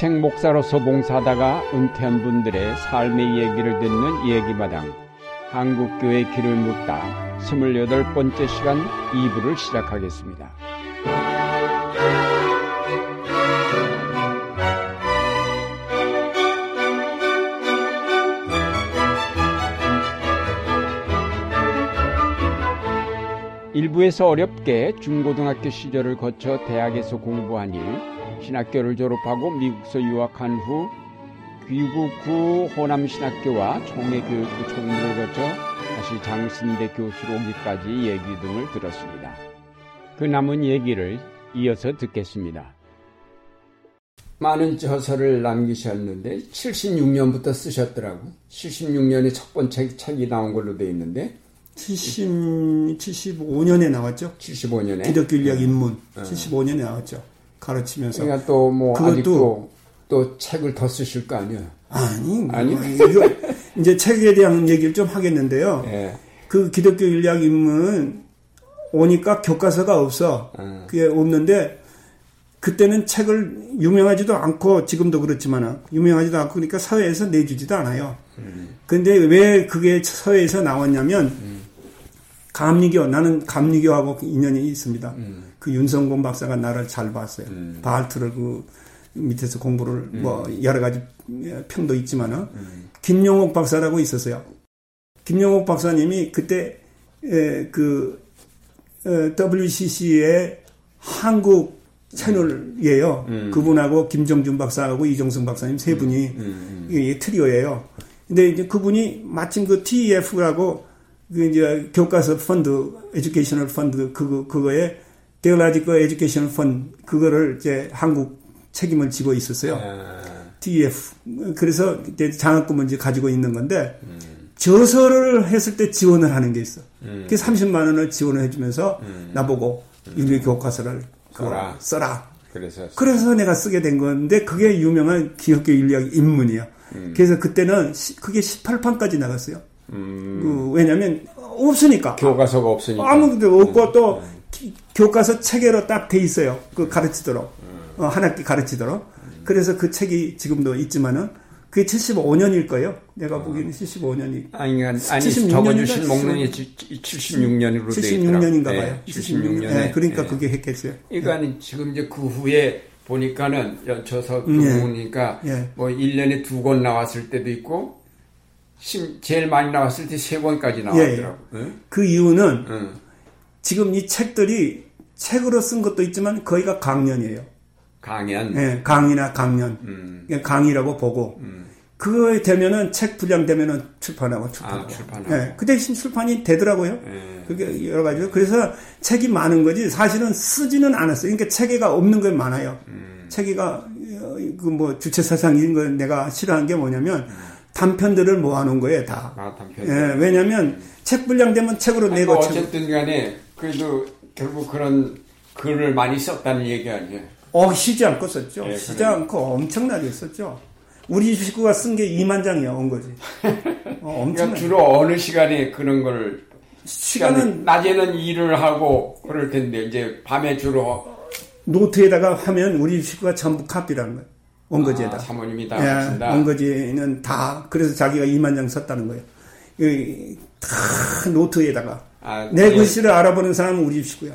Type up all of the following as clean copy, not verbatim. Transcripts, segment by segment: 일생 목사로서 봉사하다가 은퇴한 분들의 삶의 얘기를 듣는 이야기마당 한국교회 길을 묻다 28번째 시간 2부를 시작하겠습니다. 일부에서 어렵게 중고등학교 시절을 거쳐 대학에서 공부한 후 신학교를 졸업하고 미국서 유학한 후 귀국 후 호남신학교와 총회교육부 총무를 거쳐 다시 장신대 교수로 오기까지 얘기 등을 들었습니다. 그 남은 얘기를 이어서 듣겠습니다. 많은 저서를 남기셨는데 76년부터 쓰셨더라고. 76년에 첫 번째 책이 나온 걸로 되어 있는데 75년에 나왔죠. 75년에 기독교 인력 입문. 75년에 나왔죠. 가르치면서. 그러니까 또 뭐 아직도 또 책을 더 쓰실 거 아니에요? 아니. 이제 책에 대한 얘기를 좀 하겠는데요. 예. 그 기독교 인력 입문 오니까 교과서가 없어. 그게 없는데 그때는 책을 유명하지도 않고 지금도 그렇지만 유명하지도 않고 그러니까 사회에서 내주지도 않아요. 근데 왜 그게 사회에서 나왔냐면 감리교, 나는 감리교하고 인연이 있습니다. 그 윤성곤 박사가 나를 잘 봤어요. 바르트를 그 밑에서 공부를 뭐 여러 가지 평도 있지만은 김용옥 박사라고 있었어요. 김용옥 박사님이 그때 그 WCC의 한국 채널이에요. 그분하고 김정준 박사하고 이종성 박사님 세 분이 이 트리오예요. 근데 이제 그분이 마침 그 TEF라고 그 이제 교과서 펀드, 에듀케이셔널 펀드 그거에 데올라지코 에듀케이셔널 펀드 그거를 이제 한국 책임을 지고 있었어요. TEF. 그래서 이제 장학금을 이제 가지고 있는 건데 저서를 했을 때 지원을 하는 게 있어. 그 30만 원을 지원을 해주면서 나보고 인류 교과서를 써라. 그래서 내가 쓰게 된 건데 그게 유명한 기독교 인력 입문이에요. 그래서 그때는 그게 18판까지 나갔어요. 그 왜냐하면 없으니까 교과서가 없으니까 아무것도 없고 또 교과서 체계로 딱 돼 있어요. 그 가르치도록 한 학기 가르치도록. 그래서 그 책이 지금도 있지만은 그게 75년일 거예요. 내가 보기에는 75년이. 아니 적어주신 목록이 76년으로 되어 있더라고요. 76년인가 봐요. 76년에. 네, 그러니까 네. 그게 했겠어요. 그러니까 네. 지금 이제 그 후에 보니까는 저서 보니까 네. 뭐 1년에 2권 나왔을 때도 있고 제일 많이 나왔을 때 3권까지 나왔더라고요. 네. 네? 그 이유는 지금 이 책들이 책으로 쓴 것도 있지만 거기가 강연이에요. 강연. 네, 강의나 강연. 강의라고 보고. 그거에 되면은 책 분량되면은 출판하고. 네, 그 대신 출판이 되더라고요. 그게 여러 가지로. 그래서 책이 많은 거지 사실은 쓰지는 않았어요. 그러니까 체계가 없는 게 많아요. 체계가, 그 뭐 주체 사상 이런 걸 내가 싫어한 게 뭐냐면 단편들을 모아놓은 거예요, 다. 아, 단편. 예, 왜냐면 책 분량되면 책으로 내고. 어쨌든 간에 그래도 결국 그런 글을 많이 썼다는 얘기 아니에요? 쉬지 않고 썼죠. 네, 쉬지 않고 엄청나게 썼죠. 우리 식구가 쓴 게 2만 장이야, 온 거지. 엄청나게. 그러니까 주로 어느 시간에 그런 걸. 시간은. 낮에는 일을 하고 그럴 텐데, 이제 밤에 주로. 노트에다가 하면 우리 식구가 전부 카피라는 거야. 원고지에다. 사모님이 다 쓴다. 예, 원고지는 다. 그래서 자기가 2만 장 썼다는 거예요. 다 노트에다가. 내 글씨를 알아보는 사람은 우리 식구야.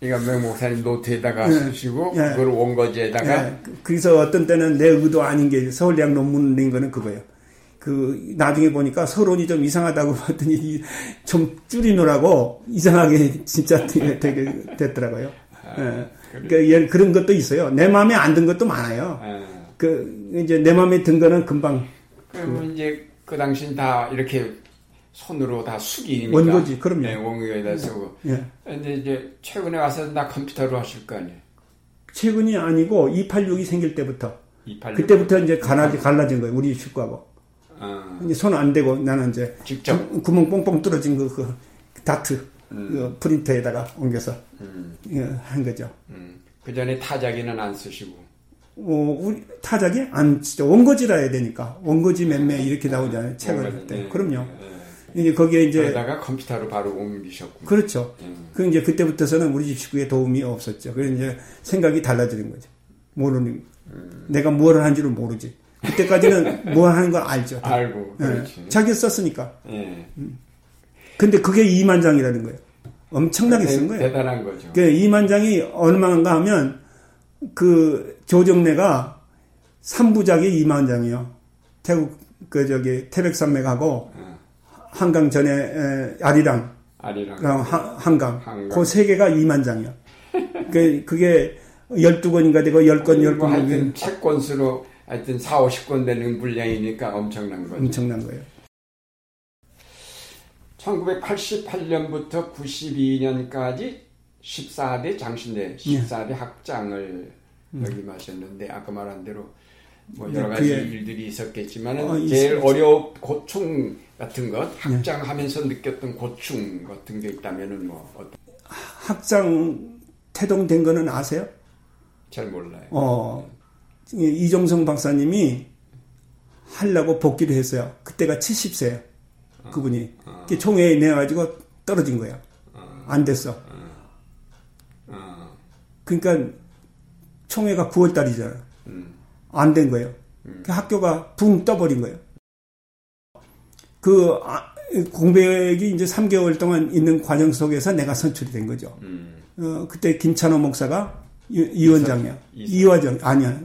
그러니까 명 목사님 노트에다가 쓰시고 그걸 원고지에다가 그래서 어떤 때는 내 의도 아닌 게 서울대학 논문 낸 거는 그거예요. 그 나중에 보니까 서론이 좀 이상하다고 봤더니 좀 줄이느라고 이상하게 진짜 되게 됐더라고요. 그러니까 그런 것도 있어요. 내 마음에 안 든 것도 많아요. 그 이제 내 마음에 든 거는 금방. 그러면 이제 그 당시는 다 이렇게. 손으로 다 숙이니까. 원고지, 그럼요. 네, 원고에다 쓰고. 예. 근데 이제 최근에 와서 다 컴퓨터로 하실 거 아니에요? 최근이 아니고 286이 생길 때부터. 286? 그때부터 이제 갈라진 거예요. 우리 식구하고. 이제 손 안 대고 나는 이제. 직접? 구멍 뽕뽕 뚫어진 그 다트 그 프린터에다가 옮겨서 한 거죠. 그 전에 타자기는 안 쓰시고. 우리 타작이 안 쓰죠. 원고지라 해야 되니까. 원고지 몇몇 이렇게 나오잖아요. 책을 할 때. 네. 그럼요. 네. 이제 거기에 이제. 그러다가 컴퓨터로 바로 옮기셨군요. 그렇죠. 그 이제 그때부터서는 우리 집 식구의 도움이 없었죠. 그래서 이제 생각이 달라지는 거죠. 모르는, 내가 뭐를 한 줄을 모르지. 그때까지는 뭐 하는 걸 알죠. 다. 알고. 네. 자기가 썼으니까. 예. 근데 그게 2만 장이라는 거예요. 엄청나게 쓴 거예요. 대단한 거죠. 그 2만 장이 얼마인가 하면 그 조정래가 3부작이 2만 장이요. 태국 그 저기 태백산맥하고 한강 전에 아리랑. 한강. 그 세 개가 2만 장이요. 그게 12권인가 되고 10권. 하여튼 책 권수로 하여튼 40, 50권 되는 분량이니까 엄청난 거죠. 엄청난 거예요. 1988년부터 92년까지 14대 장신대, 14대 예. 학장을 역임하셨는데 아까 말한 대로 뭐 여러 가지 일들이 있었겠지만은 제일 어려운 고충 같은 것, 학장하면서 느꼈던 고충 같은 게 있다면은 뭐 어떤? 학장 태동된 거는 아세요? 잘 몰라요. 이종성 박사님이 하려고 복귀를 했어요. 그때가 70세예요. 그분이 총회에 내가지고 떨어진 거예요. 안 됐어. 그러니까 총회가 9월달이잖아. 안 된 거예요. 학교가 붕 떠버린 거예요. 그 공백이 이제 3개월 동안 있는 과정 속에서 내가 선출이 된 거죠. 그때 김찬호 목사가 이원장이야. 이화장 아니야.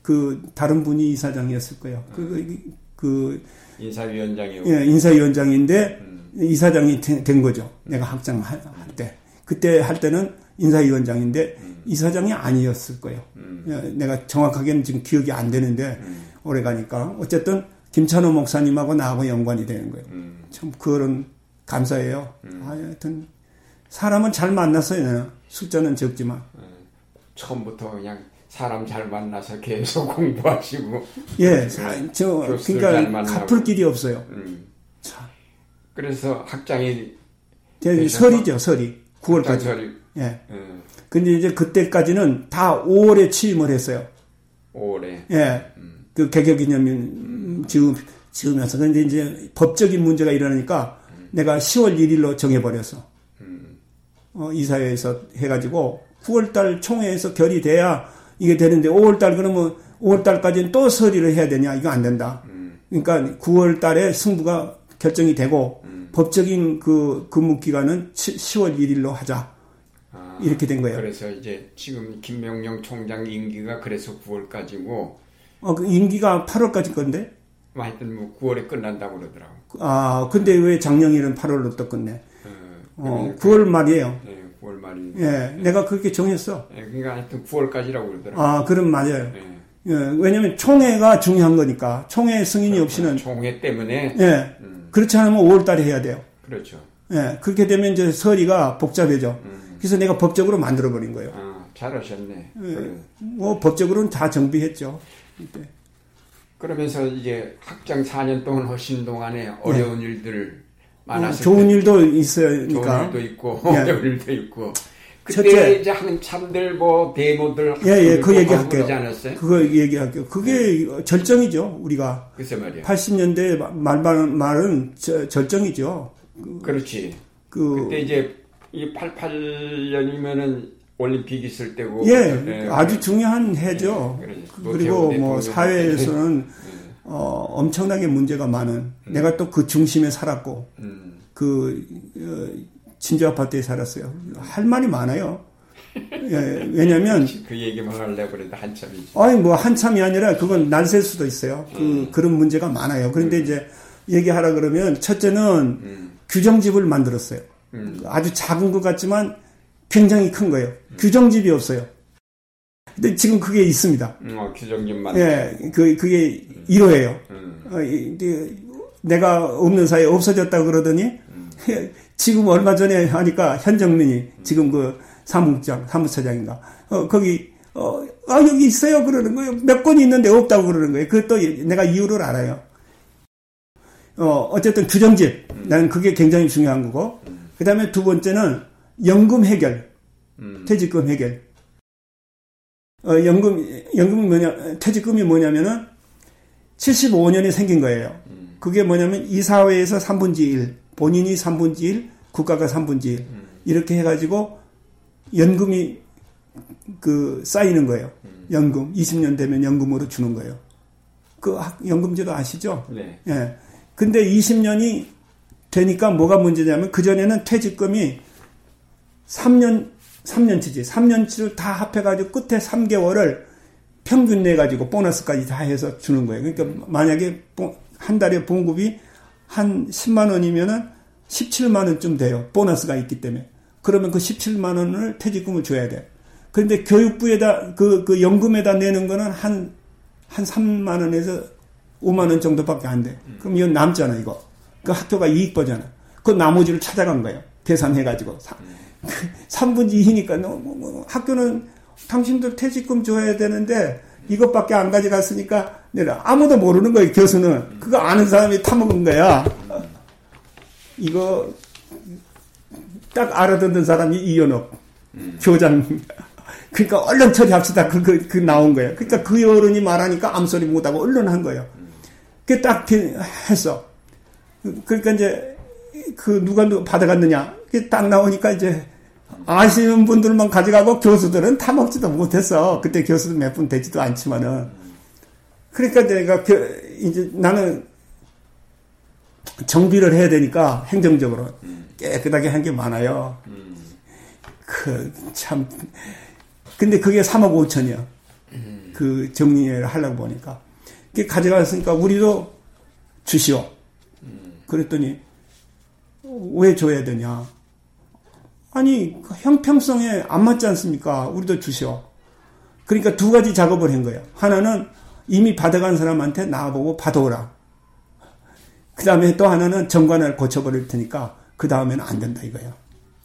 그 다른 분이 이사장이었을 거예요. 그 인사위원장이요. 예, 인사위원장인데 이사장이 된 거죠. 내가 학장 할 때. 그때 할 때는 인사위원장인데 이사장이 아니었을 거예요. 내가 정확하게는 지금 기억이 안 되는데 오래 가니까 어쨌든 김찬호 목사님하고 나하고 연관이 되는 거예요. 참 그거는 감사해요. 하여튼 사람은 잘 만났어요. 내가. 숫자는 적지만 처음부터 그냥. 사람 잘 만나서 계속 공부하시고. 예, 그러니까 갚을 길이 없어요. 그래서 학장이. 설이죠, 설이. 9월까지. 설이. 예. 근데 이제 그때까지는 다 5월에 취임을 했어요. 5월에. 예. 그 개교기념일 지으면서. 근데 이제 법적인 문제가 일어나니까 내가 10월 1일로 정해버렸어. 이사회에서 해가지고 9월달 총회에서 결의 돼야 이게 되는데 5월달 그러면 5월달까지는 또 서리를 해야 되냐 이거 안 된다. 그러니까 9월달에 승부가 결정이 되고 법적인 그 근무기간은 10월 1일로 하자. 이렇게 된 거예요. 그래서 이제 지금 김명령 총장 임기가 그래서 9월까지고 그 임기가 8월까지 건데? 하여튼 뭐 9월에 끝난다고 그러더라고. 근데 왜 작년에는 8월로 또 끝내? 9월 말이에요. 네. 9월 말인데. 예, 네. 내가 그렇게 정했어. 예, 그러니까 하여튼 9월까지라고 그러더라고요. 그럼 맞아요. 예. 예, 왜냐면 총회가 중요한 거니까. 총회 승인이 없이는. 총회 때문에. 예. 그렇지 않으면 5월달에 해야 돼요. 그렇죠. 예, 그렇게 되면 이제 서리가 복잡해져. 그래서 내가 법적으로 만들어버린 거예요. 잘하셨네. 예, 그래. 뭐 법적으로는 다 정비했죠. 이때. 그러면서 이제 학장 4년 동안 하신 동안에 어려운 일들을 좋은 일도 있으니까. 좋은 일도 있고, 어려운 일도 있고. 그때 첫째, 이제 한참들 뭐, 데모들. 예, 그 얘기할게요. 그거 얘기할게요. 그게 절정이죠, 우리가. 글쎄 말이야. 80년대 말은 절정이죠. 그렇지. 그때 이제, 이 88년이면은 올림픽 있을 때고. 예, 아주 중요한 해죠. 예, 그리고 뭐, 사회에서는. 엄청나게 문제가 많은, 내가 또 그 중심에 살았고, 친정 아파트에 살았어요. 할 말이 많아요. 예, 왜냐면. 그 얘기만 하려고 그래도 한참이죠. 아니, 뭐, 한참이 아니라 그건 날샐 수도 있어요. 그런 문제가 많아요. 그런데 이제 얘기하라 그러면, 첫째는 규정집을 만들었어요. 아주 작은 것 같지만 굉장히 큰 거예요. 규정집이 없어요. 근데 지금 그게 있습니다. 규정집만. 예, 그게 1호예요. 내가 없는 사이에 없어졌다 그러더니, 지금 얼마 전에 하니까 현정민이, 지금 그 사무처장인가. 거기, 여기 있어요. 그러는 거예요. 몇 건이 있는데 없다고 그러는 거예요. 그것도 내가 이유를 알아요. 어쨌든 규정집. 난 그게 굉장히 중요한 거고. 그 다음에 두 번째는 연금 해결. 퇴직금 해결. 연금이 뭐냐, 퇴직금이 뭐냐면은 75년에 생긴 거예요. 그게 뭐냐면 이사회에서 3분의 1, 본인이 3분의 1, 국가가 3분의 1. 이렇게 해가지고 연금이 쌓이는 거예요. 연금, 20년 되면 연금으로 주는 거예요. 그 연금제도 아시죠? 네. 예. 근데 20년이 되니까 뭐가 문제냐면 그전에는 퇴직금이 3년치를 다 합해가지고 끝에 3개월을 평균 내가지고 보너스까지 다 해서 주는 거예요. 그러니까 만약에 한 달에 봉급이 한 10만 원이면은 17만 원쯤 돼요. 보너스가 있기 때문에. 그러면 그 17만 원을 퇴직금을 줘야 돼. 그런데 교육부에다, 그 연금에다 내는 거는 한 3만 원에서 5만 원 정도밖에 안 돼. 그럼 이건 남잖아, 이거. 그 학교가 이익 보잖아. 그 나머지를 찾아간 거예요. 계산해가지고. 3분의 2니까 학교는 당신들 퇴직금 줘야 되는데 이것밖에 안 가져갔으니까 아무도 모르는 거예요, 교수는. 그거 아는 사람이 타먹은 거야. 이거 딱 알아듣는 사람이 이현욱 교장. 그러니까 얼른 처리합시다. 그 나온 거예요. 그러니까 그 어른이 말하니까 암소리 못하고 얼른 한 거예요. 그게 딱 했어. 그러니까 이제 그 누가 받아갔느냐. 그게 딱 나오니까 이제 아시는 분들만 가져가고 교수들은 타먹지도 못했어. 그때 교수들 몇 분 되지도 않지만은. 그러니까 내가 이제 나는 정비를 해야 되니까 행정적으로 깨끗하게 한 게 많아요. 그 참. 근데 그게 3억 5천이야. 그 정리를 하려고 보니까. 그게 가져갔으니까 우리도 주시오. 그랬더니 왜 줘야 되냐. 아니 형평성에 안 맞지 않습니까? 우리도 주시오. 그러니까 두 가지 작업을 한 거예요. 하나는 이미 받아간 사람한테 나와보고 받아오라. 그 다음에 또 하나는 정관을 고쳐버릴 테니까 그 다음에는 안 된다 이거예요.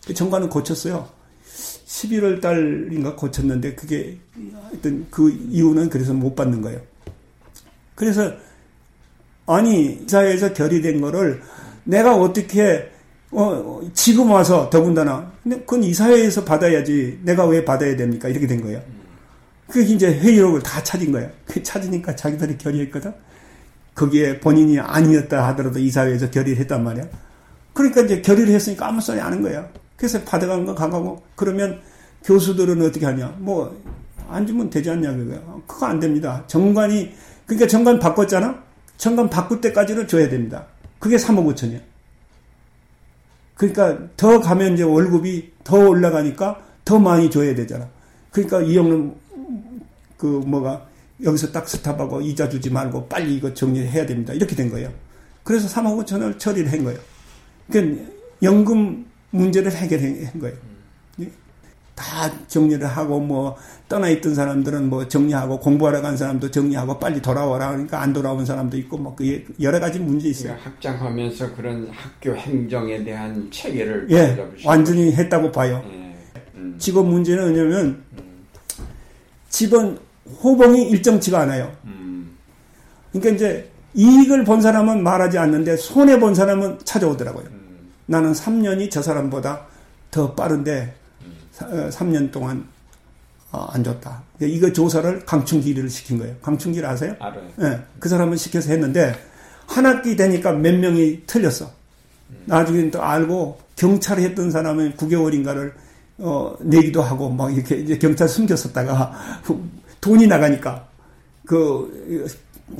그 정관을 고쳤어요. 11월 달인가 고쳤는데 그게 하여튼 그 이유는 그래서 못 받는 거예요. 그래서 아니 이사회에서 결의된 거를 내가 어떻게 지금 와서 더군다나 근데 그건 이사회에서 받아야지 내가 왜 받아야 됩니까? 이렇게 된 거예요. 그게 이제 회의록을 다 찾은 거예요. 찾으니까 자기들이 결의했거든. 거기에 본인이 아니었다 하더라도 이사회에서 결의를 했단 말이야. 그러니까 이제 결의를 했으니까 아무 소리 안 한 거예요. 그래서 받아간 거 가고 그러면 교수들은 어떻게 하냐. 뭐 안 주면 되지 않냐 그거예요. 그거 안 됩니다. 정관이 그러니까 정관 바꿨잖아. 정관 바꿀 때까지를 줘야 됩니다. 그게 3억 5천이야. 그러니까 더 가면 이제 월급이 더 올라가니까 더 많이 줘야 되잖아. 그러니까 이영남 그 뭐가 여기서 딱 스탑하고 이자 주지 말고 빨리 이거 정리해야 됩니다. 이렇게 된 거예요. 그래서 3억 5천을 처리를 한 거예요. 그러니까 연금 문제를 해결한 거예요. 다 정리를 하고 뭐 떠나 있던 사람들은 뭐 정리하고 공부하러 간 사람도 정리하고 빨리 돌아와라 그러니까 안 돌아온 사람도 있고 뭐 그 여러 가지 문제 있어요. 그러니까 학장하면서 그런 학교 행정에 대한 체계를 예, 완전히 했다고 봐요. 예. 직원 문제는 왜냐면 직원 호봉이 일정치가 않아요. 그러니까 이제 이익을 본 사람은 말하지 않는데 손해 본 사람은 찾아오더라고요. 나는 3년이 저 사람보다 더 빠른데 3년 동안 안 줬다. 이거 조사를 강충길을 시킨 거예요. 강충길 아세요? 알아요. 네, 그 사람은 시켜서 했는데 한 학기 되니까 몇 명이 틀렸어. 나중에 또 알고 경찰이 했던 사람은 9개월인가를 내기도 하고 막 이렇게 이제 경찰 숨겼었다가 돈이 나가니까 그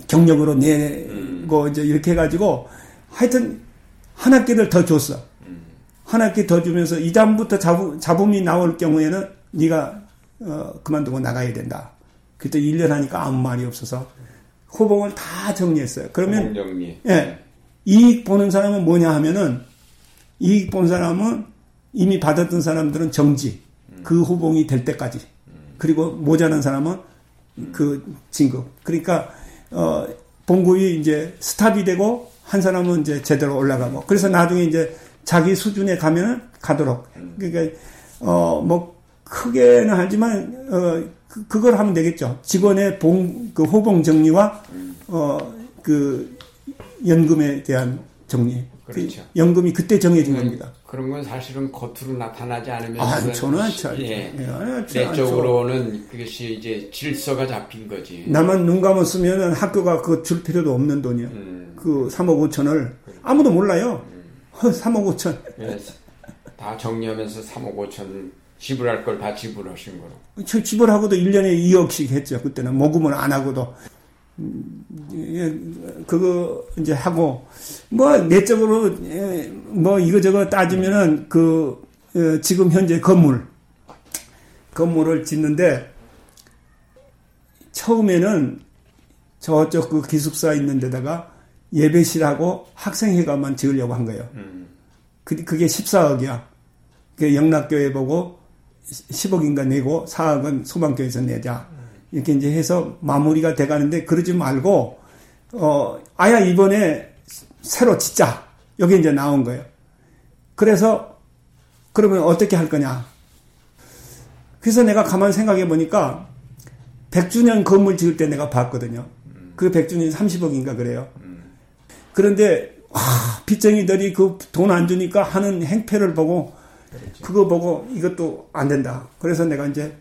경력으로 내고 이제 이렇게 해가지고 하여튼 한 학기를 더 줬어. 한 학기 더 주면서 이단부터 잡음이 나올 경우에는 네가 그만두고 나가야 된다. 그때 1년 하니까 아무 말이 없어서 호봉을 다 정리했어요. 그러면 정리. 예, 이익 보는 사람은 뭐냐 하면은 이익 본 사람은 이미 받았던 사람들은 정지. 그 호봉이 될 때까지. 그리고 모자란 사람은 그 진급. 그러니까 봉급이 이제 스탑이 되고 한 사람은 이제 제대로 올라가고. 그래서 나중에 이제 자기 수준에 가면은 가도록. 그러니까, 뭐, 크게는 하지만, 그걸 하면 되겠죠. 직원의 그 호봉 정리와, 그, 연금에 대한 정리. 그렇죠. 그 연금이 그때 정해진 겁니다. 그런 건 사실은 겉으로 나타나지 않으면. 아, 저는 내적으로는 그것이 이제 질서가 잡힌 거지. 나만 눈 감았으면은 학교가 그거 줄 필요도 없는 돈이야. 그 3억 5천을. 아무도 몰라요. 3억 5천. 다 정리하면서 3억 5천 지불할 걸 다 지불하신 거로. 저 지불하고도 1년에 2억씩 했죠. 그때는 모금은 안 하고도. 그거 이제 하고, 뭐 내적으로 뭐 이거저거 따지면은 그 지금 현재 건물을 짓는데 처음에는 저쪽 그 기숙사 있는 데다가 예배실하고 학생회관만 지으려고 한 거예요. 그게 14억이야. 그 영남교회 보고 10억인가 내고 4억은 소망교회에서 내자. 이렇게 이제 해서 마무리가 돼 가는데, 그러지 말고, 아야 이번에 새로 짓자. 여기 이제 나온 거예요. 그래서, 그러면 어떻게 할 거냐. 그래서 내가 가만 생각해 보니까, 100주년 건물 지을 때 내가 봤거든요. 그 100주년 30억인가 그래요. 그런데, 빚쟁이들이 그 돈 안 주니까 하는 행패를 보고, 그렇지. 그거 보고 이것도 안 된다. 그래서 내가 이제,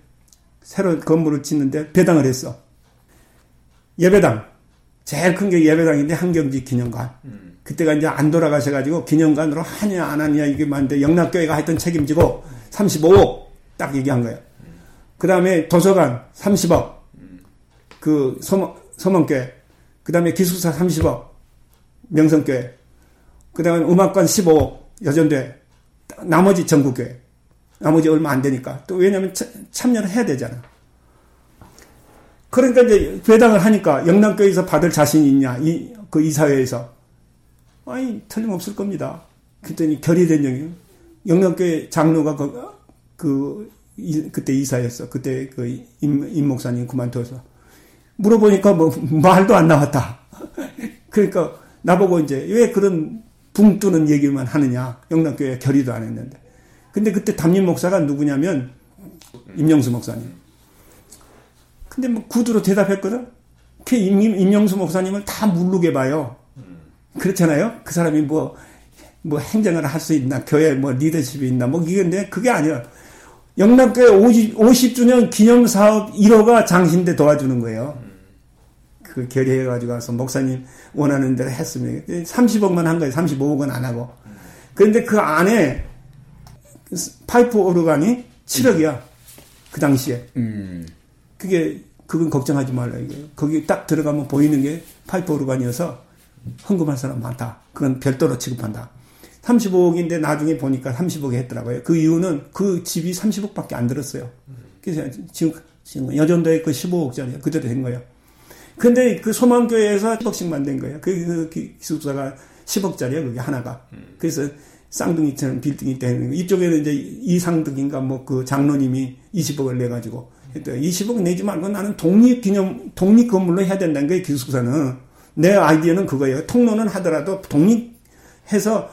새로 건물을 짓는데 배당을 했어. 예배당. 제일 큰 게 예배당인데 한경지 기념관. 그때가 이제 안 돌아가셔가지고 기념관으로 하냐 안 하냐 이게 많은데 영락교회가 하여튼 책임지고 35억 딱 얘기한 거예요. 그 다음에 도서관 30억. 그 소망교회. 그 다음에 기숙사 30억. 명성교회. 그 다음에 음악관 15억. 여전대. 나머지 전국교회. 나머지 얼마 안 되니까. 또 왜냐면 참여를 해야 되잖아. 그러니까 이제 배당을 하니까 영남교회에서 받을 자신이 있냐, 그 이사회에서. 아니, 틀림없을 겁니다. 그랬더니 결의된 영이 영남교회 장로가 그때 이사였어. 그때 그 임 목사님 그만둬서. 물어보니까 뭐, 말도 안 나왔다. 그러니까 나보고 이제 왜 그런 붕 뜨는 얘기만 하느냐. 영남교회 결의도 안 했는데. 근데 그때 담임 목사가 누구냐면 임영수 목사님. 근데 뭐 구두로 대답했거든. 그 임영수 목사님은 다 물르게 봐요. 그렇잖아요. 그 사람이 뭐 행정을 할 수 있나, 교회 뭐 리더십이 있나, 뭐 이건데 그게 아니야. 영남교회 50주년 기념 사업 1호가 장신대 도와주는 거예요. 그 결의해 가지고 와서 목사님 원하는 대로 했습니다. 30억만 한 거예요. 35억은 안 하고. 그런데 그 안에 파이프 오르간이 7억이야. 그 당시에. 그건 걱정하지 말라, 이거. 거기 딱 들어가면 보이는 게 파이프 오르간이어서 헌금할 사람 많다. 그건 별도로 취급한다. 35억인데 나중에 보니까 30억에 했더라고요. 그 이유는 그 집이 30억 밖에 안 들었어요. 그래서 지금 여전도에 그 15억짜리 그대로 된 거예요. 근데 그 소망교회에서 10억씩만 된 거예요. 그 기숙사가 10억짜리야, 그게 하나가. 그래서 쌍둥이처럼 빌딩이 되는 거. 이쪽에는 이제 이상득인가 뭐 그 장로님이 20억을 내가지고. 20억 내지 말고 나는 독립 건물로 해야 된다는 거예요, 기숙사는. 내 아이디어는 그거예요. 통로는 하더라도 독립해서,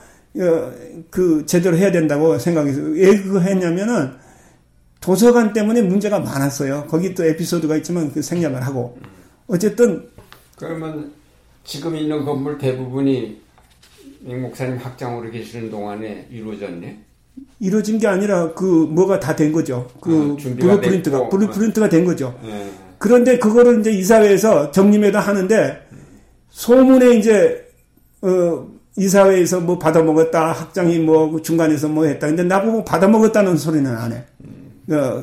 제대로 해야 된다고 생각해서. 왜 그거 했냐면은 도서관 때문에 문제가 많았어요. 거기 또 에피소드가 있지만 그 생략을 하고. 어쨌든. 그러면 지금 있는 건물 대부분이 임 목사님 학장으로 계시는 동안에 이루어졌네? 이루어진 게 아니라 뭐가 다 된 거죠. 블루프린트가 된 거죠. 네. 그런데 그거를 이제 이사회에서 정림회도 하는데, 소문에 이제, 이사회에서 뭐 받아먹었다, 학장이 뭐 중간에서 뭐 했다. 근데 나보고 받아먹었다는 소리는 안 해.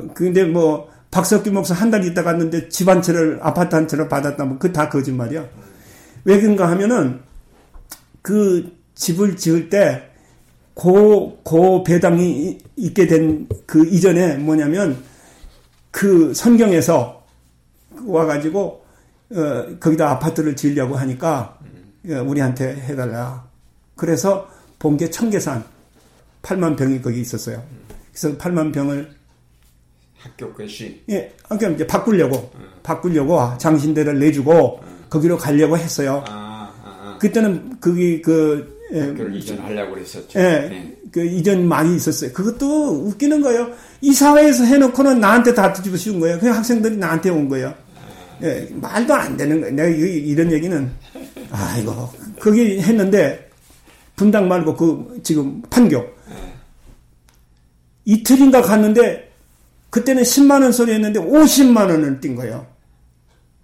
근데 뭐, 박석규 목사 한 달 있다 갔는데 집 한 채를, 아파트 한 채를 받았다. 뭐, 그 다 거짓말이야. 왜 그런가 하면은, 집을 지을 때, 배당이 있게 된 그 이전에 뭐냐면, 그 성경에서 와가지고, 거기다 아파트를 지으려고 하니까, 우리한테 해달라. 그래서 본 게 청계산, 8만 평이 거기 있었어요. 그래서 8만 평을. 학교까지? 예, 학교 이제 바꾸려고 장신대를 내주고, 거기로 가려고 했어요. 그때는 거기 학교를 이전하려고 그랬었죠. 네. 그 이전 많이 있었어요. 그것도 웃기는 거예요. 이사회에서 해놓고는 나한테 다 뒤집어 씌운 거예요. 그냥 학생들이 나한테 온 거예요. 예, 말도 안 되는 거예요. 내가 이런 얘기는 아이고 거기 했는데 분당 말고 지금 판교 이틀인가 갔는데 그때는 10만 원 소리 했는데 50만 원을 띈 거예요.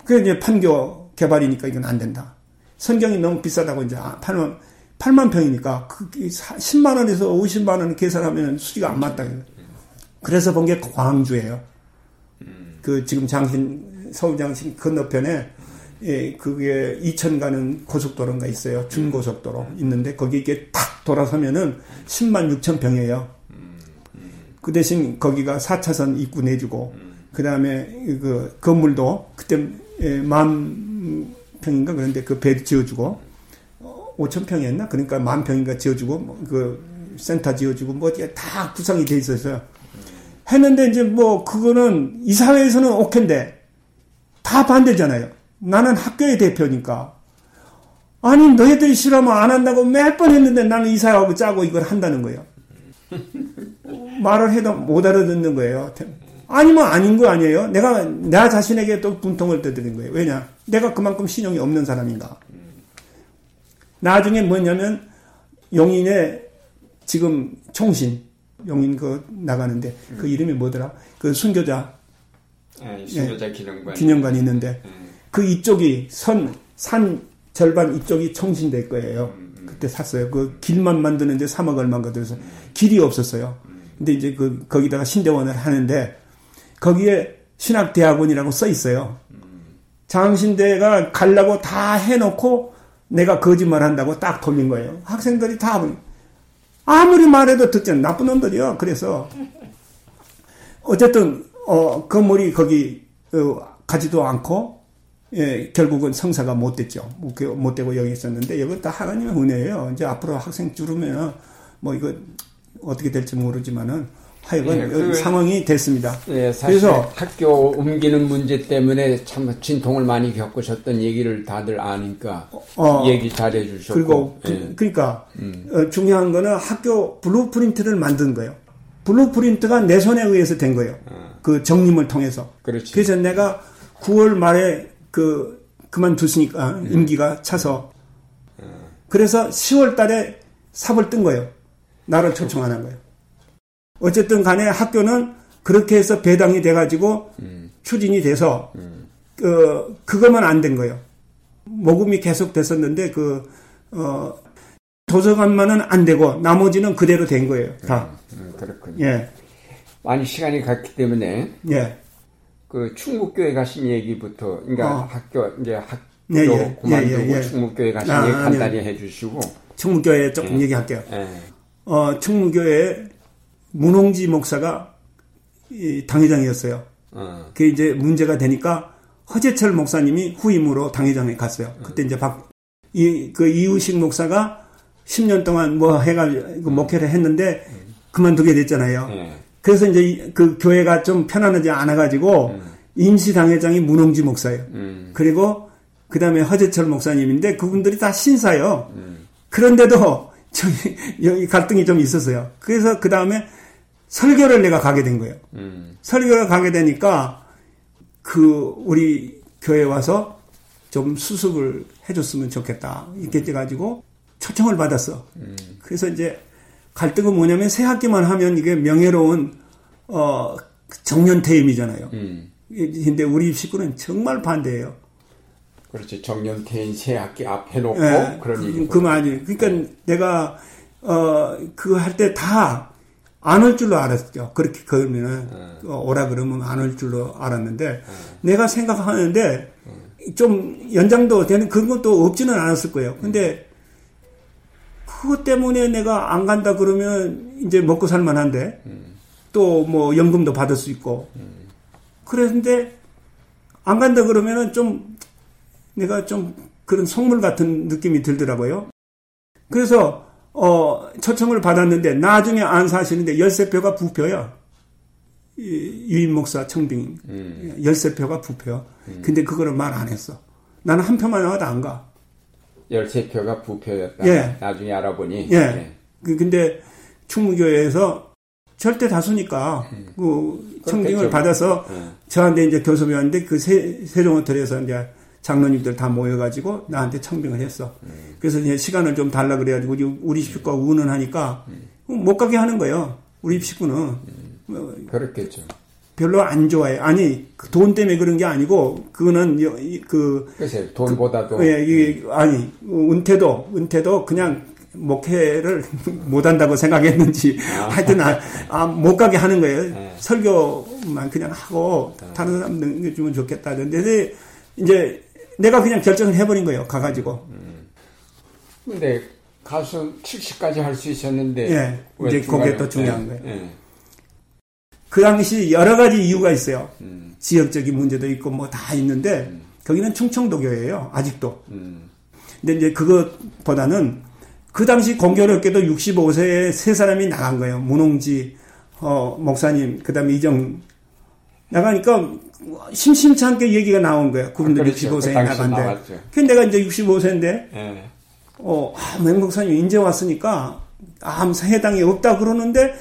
그래서 이제 판교 개발이니까 이건 안 된다. 성경이 너무 비싸다고 이제 8만 평이니까 10만 원에서 50만 원 계산하면 수지가 안 맞다. 그래서 본 게 광주예요. 그 지금 장신 서울 장신 건너편에 예, 그게 이천 가는 고속도로가 있어요. 중고속도로 있는데 거기 이렇게 탁 돌아서면은 106,000평이에요. 그 대신 거기가 4차선 입구 내주고 그다음에 그 건물도 그때 10,000평인가 그런데 그 배 지어주고 5,000평이었나 그러니까 10,000평인가 지어주고 뭐 그 센터 지어주고 뭐 다 구성이 돼 있었어요. 했는데 이제 뭐 그거는 이사회에서는 오케인데 다 반대잖아요. 나는 학교의 대표니까. 아니 너희들이 싫어하면 안 한다고 몇 번 했는데 나는 이사회하고 짜고 이걸 한다는 거예요. 말을 해도 못 알아듣는 거예요. 아니면 아닌 거 아니에요. 내가 나 자신에게 또 분통을 떠드린 거예요. 왜냐? 내가 그만큼 신용이 없는 사람인가. 나중에 뭐냐면 용인에 지금 총신 용인 그 나가는데 그 이름이 뭐더라? 그 순교자 순교자 예, 기념관이 있는데 그 이쪽이 산 절반 이쪽이 청신될 거예요. 그때 샀어요. 그 길만 만드는데 3억 얼마인가 들어서 길이 없었어요. 근데 이제 그 거기다가 신대원을 하는데 거기에 신학대학원이라고 써 있어요. 장신대가 가려고 다 해놓고 내가 거짓말한다고 딱 돌린 거예요. 학생들이 다 아무리 말해도 듣지 않는 나쁜 놈들이요. 그래서 어쨌든 건물이 거기 가지도 않고. 예, 결국은 성사가 못 됐죠. 못 되고 여기 있었는데, 이거 다 하나님의 은혜예요. 이제 앞으로 학생 줄으면, 뭐, 이거, 어떻게 될지 모르지만은, 하여간 예, 상황이 됐습니다. 예, 사실 그래서 학교 옮기는 문제 때문에 참 진통을 많이 겪으셨던 얘기를 다들 아니까, 얘기 잘해주셨고. 그리고, 예. 그러니까, 중요한 거는 학교 블루프린트를 만든 거예요. 블루프린트가 내 손에 의해서 된 거예요. 그 정림을 통해서. 그렇지. 그래서 내가 9월 말에 그만뒀으니까 임기가 차서 그래서 10월 달에 삽을 뜬 거예요. 나를 초청 안 한 거예요. 어쨌든 간에 학교는 그렇게 해서 배당이 돼가지고 추진이 돼서 그것만 안 된 거예요. 모금이 계속 됐었는데 도서관만은 안 되고 나머지는 그대로 된 거예요. 다. 그렇군요. 예. 많이 시간이 갔기 때문에 예. 그 충무교회 가신 얘기부터, 그러니까 학교 그만두고 충무교회 가신 얘기 간단히 해주시고 충무교회 조금 얘기할게요. 예. 충무교회 문홍지 목사가 당회장이었어요. 그게 이제 문제가 되니까 허재철 목사님이 후임으로 당회장에 갔어요. 그때 이제 이우식 목사가 10년 동안 뭐 해가지고 목회를 했는데 그만두게 됐잖아요. 그래서 이제 그 교회가 좀 편안하지 않아가지고 임시 당회장이 문홍지 목사예요. 그리고 그 다음에 허재철 목사님인데 그분들이 다 신사요. 그런데도 여기 갈등이 좀 있었어요. 그래서 그 다음에 설교를 내가 가게 된 거예요. 설교를 가게 되니까 우리 교회 와서 좀 수습을 해줬으면 좋겠다. 이렇게 돼가지고 초청을 받았어. 그래서 이제 갈등은 뭐냐면 새 학기만 하면 이게 명예로운 정년퇴임이잖아요. 근데 우리 입식구는 정말 반대예요. 그렇지. 정년퇴임 새 학기 앞에 놓고 네, 그런 얘기거든요. 그러니까 네. 내가 그거 할 때 다 안 올 줄로 알았죠. 그렇게 그러면은 오라 그러면 안 올 줄로 알았는데 내가 생각하는데 좀 연장도 되는 그런 것도 없지는 않았을 거예요. 근데 그것 때문에 내가 안 간다 그러면 이제 먹고 살만한데 또 뭐 연금도 받을 수 있고 그런데 안 간다 그러면은 좀 내가 좀 그런 속물 같은 느낌이 들더라고요. 그래서 초청을 받았는데 나중에 안 사시는데 열세표가 부표야. 유임 목사 청빙 열세표가 부표야. 근데 그거를 말 안 했어. 나는 한 표만 나와도 안 가. 13표가 부표였다. 예. 나중에 알아보니. 예. 예. 근데 충무교회에서 절대 다수니까 그 청빙을 받아서 저한테 이제 교섭이 왔는데 그 세종호텔에서 이제 장로님들 다 모여가지고 나한테 청빙을 했어. 그래서 이제 시간을 좀 달라 그래가지고 우리 식구가 운운하니까 못 가게 하는 거예요. 우리 식구는. 그렇겠죠. 별로 안 좋아해. 아니 돈 때문에 그런 게 아니고 그거는 글쎄 돈보다도 예, 아니 은퇴도 그냥 목회를 못한다고 생각했는지 하여튼 못 가게 하는 거예요. 설교만 그냥 하고 다른 사람 넘겨주면 좋겠다. 근데 이제 내가 그냥 결정을 해버린 거예요. 가가지고. 근데 가수 70까지 할 수 있었는데 이제 그게 또 중요한 거예요. 그 당시 여러 가지 이유가 있어요. 지역적인 문제도 있고 뭐 다 있는데 거기는 충청도교회예요. 아직도. 근데 이제 그것보다는 그 당시 공교롭게도 65세에 세 사람이 나간 거예요. 문홍지 목사님, 그 다음에 이정 나가니까 심심치 않게 얘기가 나온 거예요. 그분들 65세에 나간대. 그 내가 이제 65세인데 맥 목사님 이제 왔으니까 아무 해당이 없다 그러는데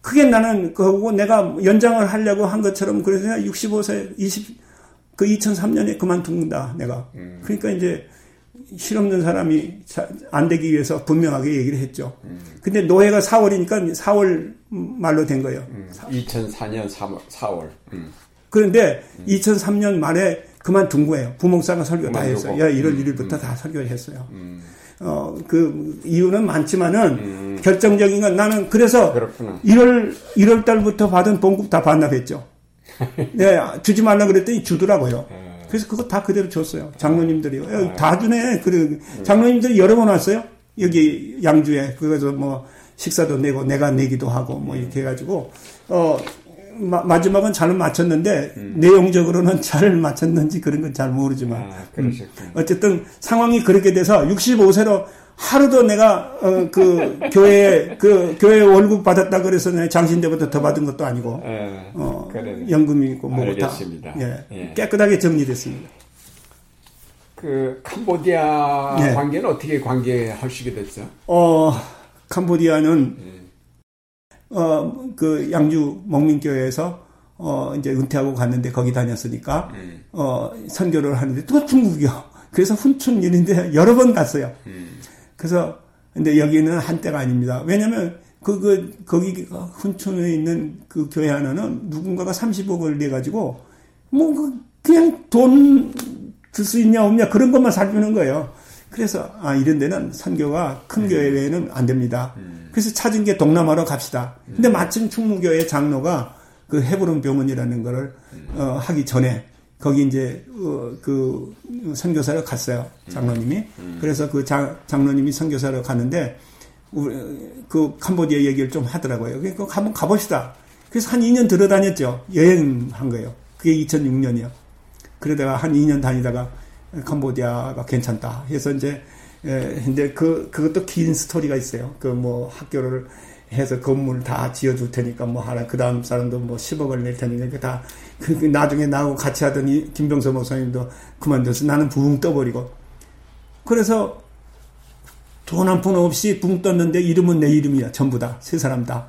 그게 나는 그거고 내가 연장을 하려고 한 것처럼 그래서 내가 65세 2003년에 그만둔다 내가. 그러니까 이제 실없는 사람이 안 되기 위해서 분명하게 얘기를 했죠. 근데 노회가 4월이니까 4월 말로 된 거예요. 2004년 4월. 그런데 2003년 말에 그만둔 거예요. 부목사가 설교 다 했어요. 1월 1일부터 다 설교를 했어요. 그 이유는 많지만은 결정적인 건 나는 그래서 1월 달부터 받은 봉급 다 반납했죠. 네, 주지 말라 그랬더니 주더라고요. 그래서 그거 다 그대로 줬어요. 장로님들이. 다 주네. 그래. 장로님들이 여러 번 왔어요. 여기 양주에. 그래서 뭐 식사도 내고 내가 내기도 하고 뭐 이렇게 해가지고 마지막은 잘 맞췄는데 내용적으로는 잘 맞췄는지 그런 건 잘 모르지만 어쨌든 상황이 그렇게 돼서 65세로 하루도 내가 교회 월급 받았다 그래서 내가 장신대보다 더 받은 것도 아니고 연금이 있고 뭐고 다 깨끗하게 정리됐습니다. 그 캄보디아 관계는 어떻게 관계하시게 됐죠? 캄보디아는 그 양주 목민교회에서 이제 은퇴하고 갔는데 거기 다녔으니까 선교를 하는데 또 중국이요. 그래서 훈춘 일인데 여러 번 갔어요. 그래서 근데 여기는 한때가 아닙니다. 왜냐하면 거기 훈춘에 있는 그 교회 하나는 누군가가 30억을 내 가지고 뭐 그냥 돈 줄 수 있냐 없냐 그런 것만 살피는 거예요. 그래서 이런 데는 선교가 큰 교회 외에는 안 됩니다. 그래서 찾은 게 동남아로 갑시다. 근데 마침 충무교회 장로가 그 헤브론 병원이라는 거를 하기 전에 거기 이제 그 선교사를 갔어요. 장로님이. 그래서 그 장로님이 선교사를 갔는데 우리 그 캄보디아 얘기를 좀 하더라고요. 그러니까 한번 가봅시다. 그래서 한 2년 들어다녔죠. 여행한 거예요. 그게 2006년이요. 그러다가 한 2년 다니다가 캄보디아가 괜찮다 해서 이제 근데 그것도 긴 스토리가 있어요. 그 뭐 학교를 해서 건물 다 지어줄 테니까 뭐 하라. 그 다음 사람도 뭐 10억을 낼 테니까 다. 나중에 나하고 같이 하더니 김병선 목사님도 그만둬서 나는 붕 떠버리고. 그래서 돈 한 푼 없이 붕 떴는데 이름은 내 이름이야. 전부 다. 세 사람 다.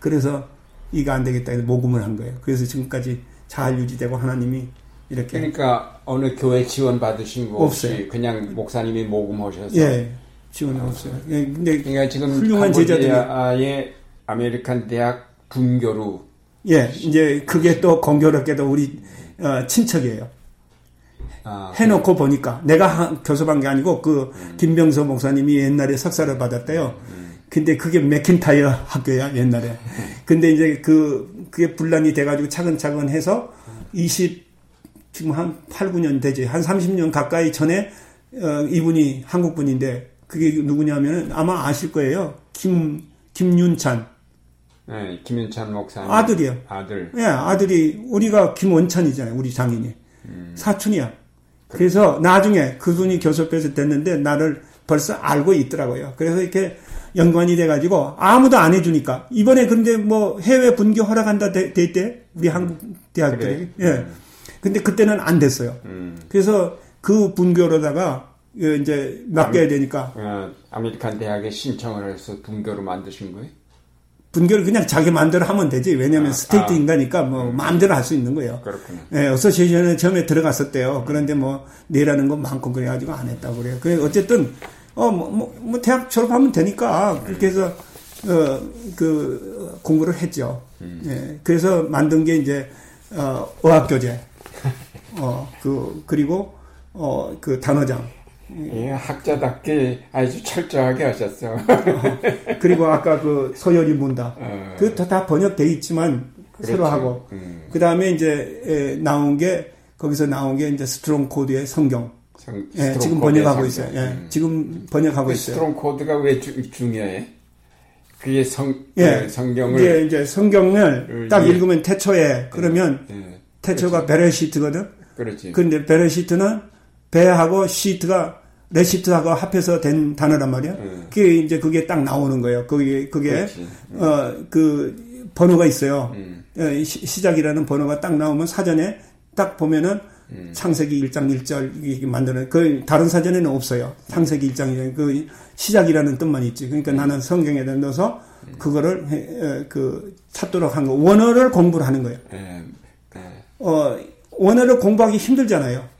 그래서 이거 안 되겠다 해서 모금을 한 거예요. 그래서 지금까지 잘 유지되고 하나님이 이렇게. 그러니까 어느 교회 지원 받으신 거 없이 없어요. 그냥 목사님이 모금하셔서. 예. 지원이 없어요. 예, 근데 그러니까 지금 훌륭한 제자들이 아예 아메리칸대학 분교로. 예, 이제 그게 또 공교롭게도 우리 친척이에요. 해놓고 그래. 보니까 내가 교섭한 게 아니고 그 김병서 목사님이 옛날에 석사를 받았대요. 근데 그게 맥킨타이어 학교야 옛날에. 근데 이제 그게 분란이 돼가지고 차근차근 해서 지금 한 8, 9년 되지. 한 30년 가까이 전에 이분이 한국분인데 그게 누구냐면은 아마 아실 거예요. 김윤찬. 네, 김윤찬 목사님. 아들이요. 아들. 예, 아들이 우리가 김원찬이잖아요. 우리 장인이. 사촌이야. 그래서 나중에 그분이 교섭해서 됐는데 나를 벌써 알고 있더라고요. 그래서 이렇게 연관이 돼가지고 아무도 안 해주니까 이번에 근데 뭐 해외 분교 허락한다 돼 있대 우리 한국 대학들이. 그래. 예. 근데 그때는 안 됐어요. 그래서 그 분교로다가 이제 맡겨야 되니까. 아메리칸 대학에 신청을 해서 분교로 만드신 거예요? 분교를 그냥 자기 마음대로 하면 되지. 왜냐하면 스테이트 인가니까 뭐 마음대로 할 수 있는 거예요. 그렇군요. 예, 어서시에이션에 처음에 들어갔었대요. 그런데 뭐 내라는 건 많고 그래가지고 안 했다고 그래요. 그래 어쨌든 대학 졸업하면 되니까 그렇게 해서 그 공부를 했죠. 예, 그래서 만든 게 이제 어학교재, 그리고 그 단어장, 예, 학자답게 아주 철저하게 하셨어. 그리고 아까 그 서열이 문답. 그것도 다 번역되어 있지만 그렇지. 새로 하고. 그 다음에 이제 나온 게, 거기서 나온 게 이제 스트롱 코드의 성경. 예, 지금 번역하고 있어요. 예, 지금 번역하고 있어요. 스트롱 코드가 왜 중요해? 그게 예, 성경을. 이제 성경을 딱 읽으면 태초에, 그러면 태초가 베레시트거든? 그렇지. 근데 베레시트는 배하고 시트가 레시트하고 합해서 된 단어란 말이야. 그게 이제 그게 딱 나오는 거예요. 그게 그 번호가 있어요. 시작이라는 번호가 딱 나오면 사전에 딱 보면은 창세기 1장 1절 만드는 그 다른 사전에는 없어요. 창세기 1장 그 시작이라는 뜻만 있지. 그러니까 나는 성경에 넣어서 그거를 그 찾도록 한 거. 원어를 공부를 하는 거예요. 원어를 공부하기 힘들잖아요.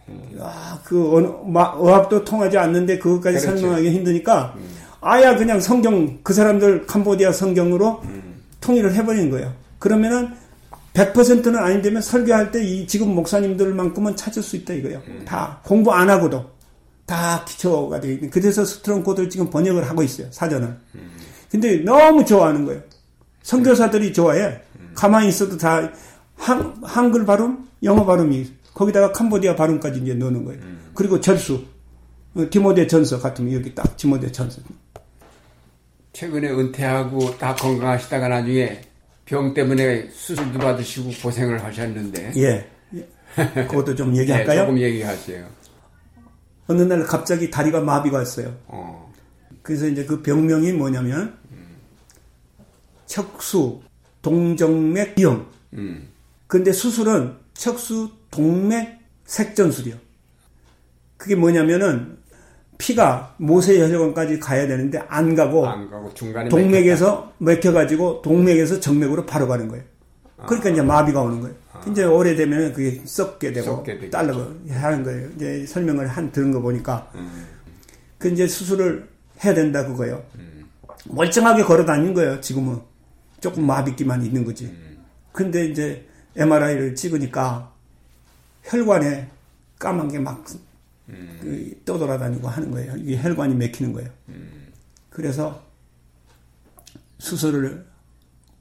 그 어학도 통하지 않는데 그것까지 그렇죠. 설명하기 힘드니까 아야 그냥 성경 그 사람들 캄보디아 성경으로 통일을 해버리는 거예요. 그러면은 100%는 아닌데면 설교할 때 이 지금 목사님들만큼은 찾을 수 있다 이거예요. 다 공부 안 하고도 다 기초가 되어 있는. 그래서 스트롱 코드를 지금 번역을 하고 있어요 사전을. 근데 너무 좋아하는 거예요. 선교사들이 좋아해. 가만히 있어도 다 한글 발음, 영어 발음이. 거기다가 캄보디아 발음까지 이제 넣는 거예요. 그리고 절수. 디모데 전서 같은 거 여기 딱, 디모데 전서. 최근에 은퇴하고 다 건강하시다가 나중에 병 때문에 수술도 받으시고 고생을 하셨는데. 예. 그것도 좀 얘기할까요? 네, 조금 얘기하세요. 어느 날 갑자기 다리가 마비가 왔어요. 그래서 이제 그 병명이 뭐냐면, 척수동정맥루. 근데 수술은 척수동맥 색전술이요. 그게 뭐냐면은 피가 모세혈관까지 가야 되는데 안 가고 중간에 동맥에서 맥혀가지고 동맥에서 정맥으로 바로 가는 거예요. 그러니까 이제 마비가 오는 거예요. 이제 오래되면 그게 썩게 되고 딸려고 하는 거예요. 이제 설명을 들은 거 보니까 그 이제 수술을 해야 된다 그거예요. 멀쩡하게 걸어 다니는 거예요. 지금은 조금 마비기만 있는 거지. 근데 이제 MRI를 찍으니까 혈관에 까만 게 막 그 떠돌아다니고 하는 거예요. 이게 혈관이 막히는 거예요. 그래서 수술을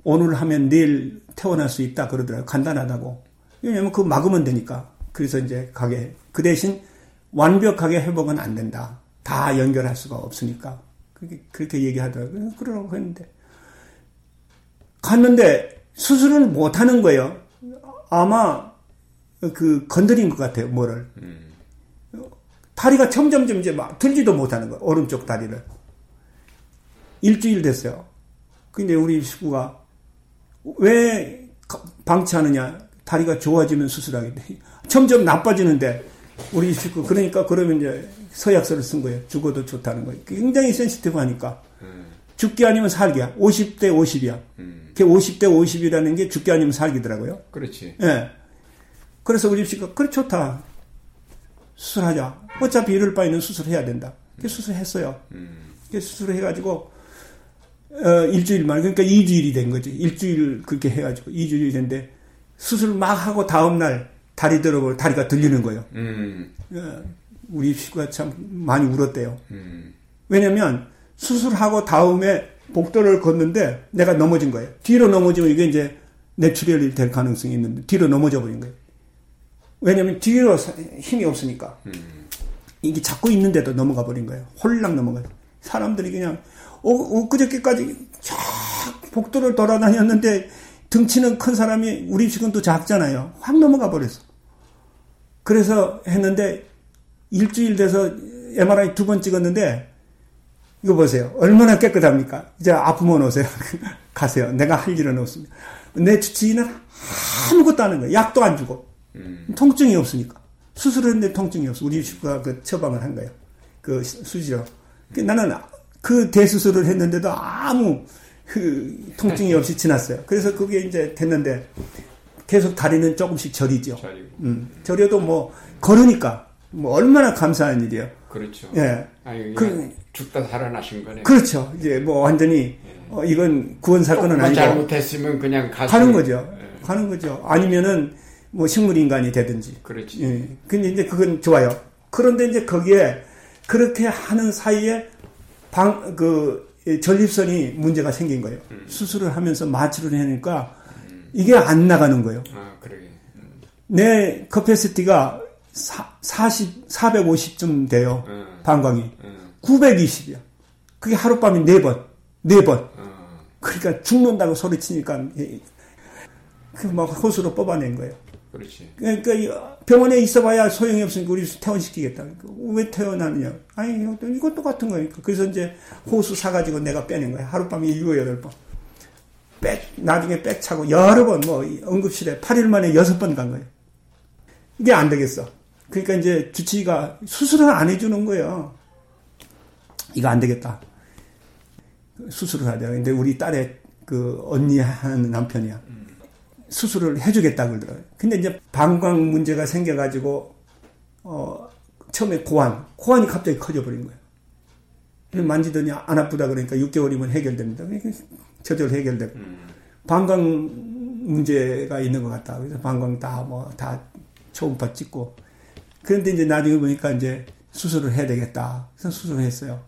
오늘 하면 내일 퇴원할 수 있다 그러더라고요. 간단하다고. 왜냐면 그거 막으면 되니까. 그래서 이제 가게. 그 대신 완벽하게 회복은 안 된다. 다 연결할 수가 없으니까. 그렇게 얘기하더라고요. 그러라고 했는데. 갔는데 수술을 못 하는 거예요. 아마 그 건드린 것 같아요. 뭐를 다리가 점점 이제 막 들지도 못하는 거예요. 오른쪽 다리를 일주일 됐어요. 근데 우리 식구가 왜 방치하느냐? 다리가 좋아지면 수술하겠네. 점점 나빠지는데 우리 식구 그러니까 그러면 이제 서약서를 쓴 거예요. 죽어도 좋다는 거예요. 굉장히 센시티브하니까 죽기 아니면 살기야. 50대 50이야. 그게 50대 50이라는 게 죽기 아니면 살기더라고요. 그렇지. 예. 그래서 우리 집시가, 그래, 좋다. 수술하자. 어차피 이럴 바에는 수술해야 된다. 수술했어요. 수술해가지고, 일주일만, 그러니까 2주일이 된 거지. 일주일 그렇게 해가지고, 2주일이 됐는데, 수술 막 하고 다음날 다리가 들리는 거예요. 예. 우리 집시가 참 많이 울었대요. 왜냐면, 수술하고 다음에, 복도를 걷는데 내가 넘어진 거예요. 뒤로 넘어지면 이게 이제 뇌출혈이 될 가능성이 있는데 뒤로 넘어져 버린 거예요. 왜냐하면 뒤로 힘이 없으니까. 이게 잡고 있는데도 넘어가 버린 거예요. 홀랑 넘어가요. 사람들이 그냥 엊그저께까지 쫙 복도를 돌아다녔는데 등치는 큰 사람이 우리 지금도 작잖아요. 확 넘어가 버렸어. 그래서 했는데 일주일 돼서 MRI 2번 찍었는데 이거 보세요. 얼마나 깨끗합니까? 이제 아프면 오세요. 가세요. 내가 할 일은 없습니다. 내 주치의는 아무것도 안 하는 거예요. 약도 안 주고. 통증이 없으니까. 수술했는데 통증이 없어. 우리 식구가 그 처방을 한 거예요. 그 수지로. 나는 그 대수술을 했는데도 아무 그 통증이 없이 지났어요. 그래서 그게 이제 됐는데 계속 다리는 조금씩 저리죠. 저려도 뭐 걸으니까 뭐 얼마나 감사한 일이에요. 그렇죠. 예. 아니, 죽다 살아나신 거네요. 그렇죠. 이제 뭐 완전히 이건 구원 사건은 아니고 잘못했으면 그냥 가는 거죠. 예. 가는 거죠. 아니면은 뭐 식물 인간이 되든지. 그렇지. 예. 근데 이제 그건 좋아요. 그런데 이제 거기에 그렇게 하는 사이에 전립선이 문제가 생긴 거예요. 수술을 하면서 마취를 하니까 이게 안 나가는 거예요. 아, 그러게. 내 커패시티가 450쯤 돼요. 방광이. 920이야. 그게 하룻밤에 4번. 그러니까 죽는다고 소리치니까 그 막 호수로 뽑아낸 거예요. 그렇지. 그러니까 병원에 있어봐야 소용이 없으니까 우리 퇴원시키겠다. 그러니까 왜 퇴원하느냐? 아니 이것도 같은 거니까. 그래서 이제 호수 사가지고 내가 빼낸 거야. 하룻밤에 7, 8번. 나중에 빽 차고 여러 번 뭐 응급실에 8일 만에 6번 간 거예요. 이게 안 되겠어. 그러니까 이제 주치의가 수술을 안 해주는 거예요. 이거 안 되겠다. 수술을 하자. 근데 우리 딸의 그 언니 하는 남편이야. 수술을 해주겠다 그러더라고요. 근데 이제 방광 문제가 생겨가지고 처음에 고환이 갑자기 커져버린 거예요. 만지더니 안 아프다 그러니까 6개월이면 해결됩니다. 저절로 해결되고 방광 문제가 있는 것 같다. 그래서 방광 다 초음파 찍고 그런데 이제 나중에 보니까 이제 수술을 해야 되겠다. 그래서 수술을 했어요.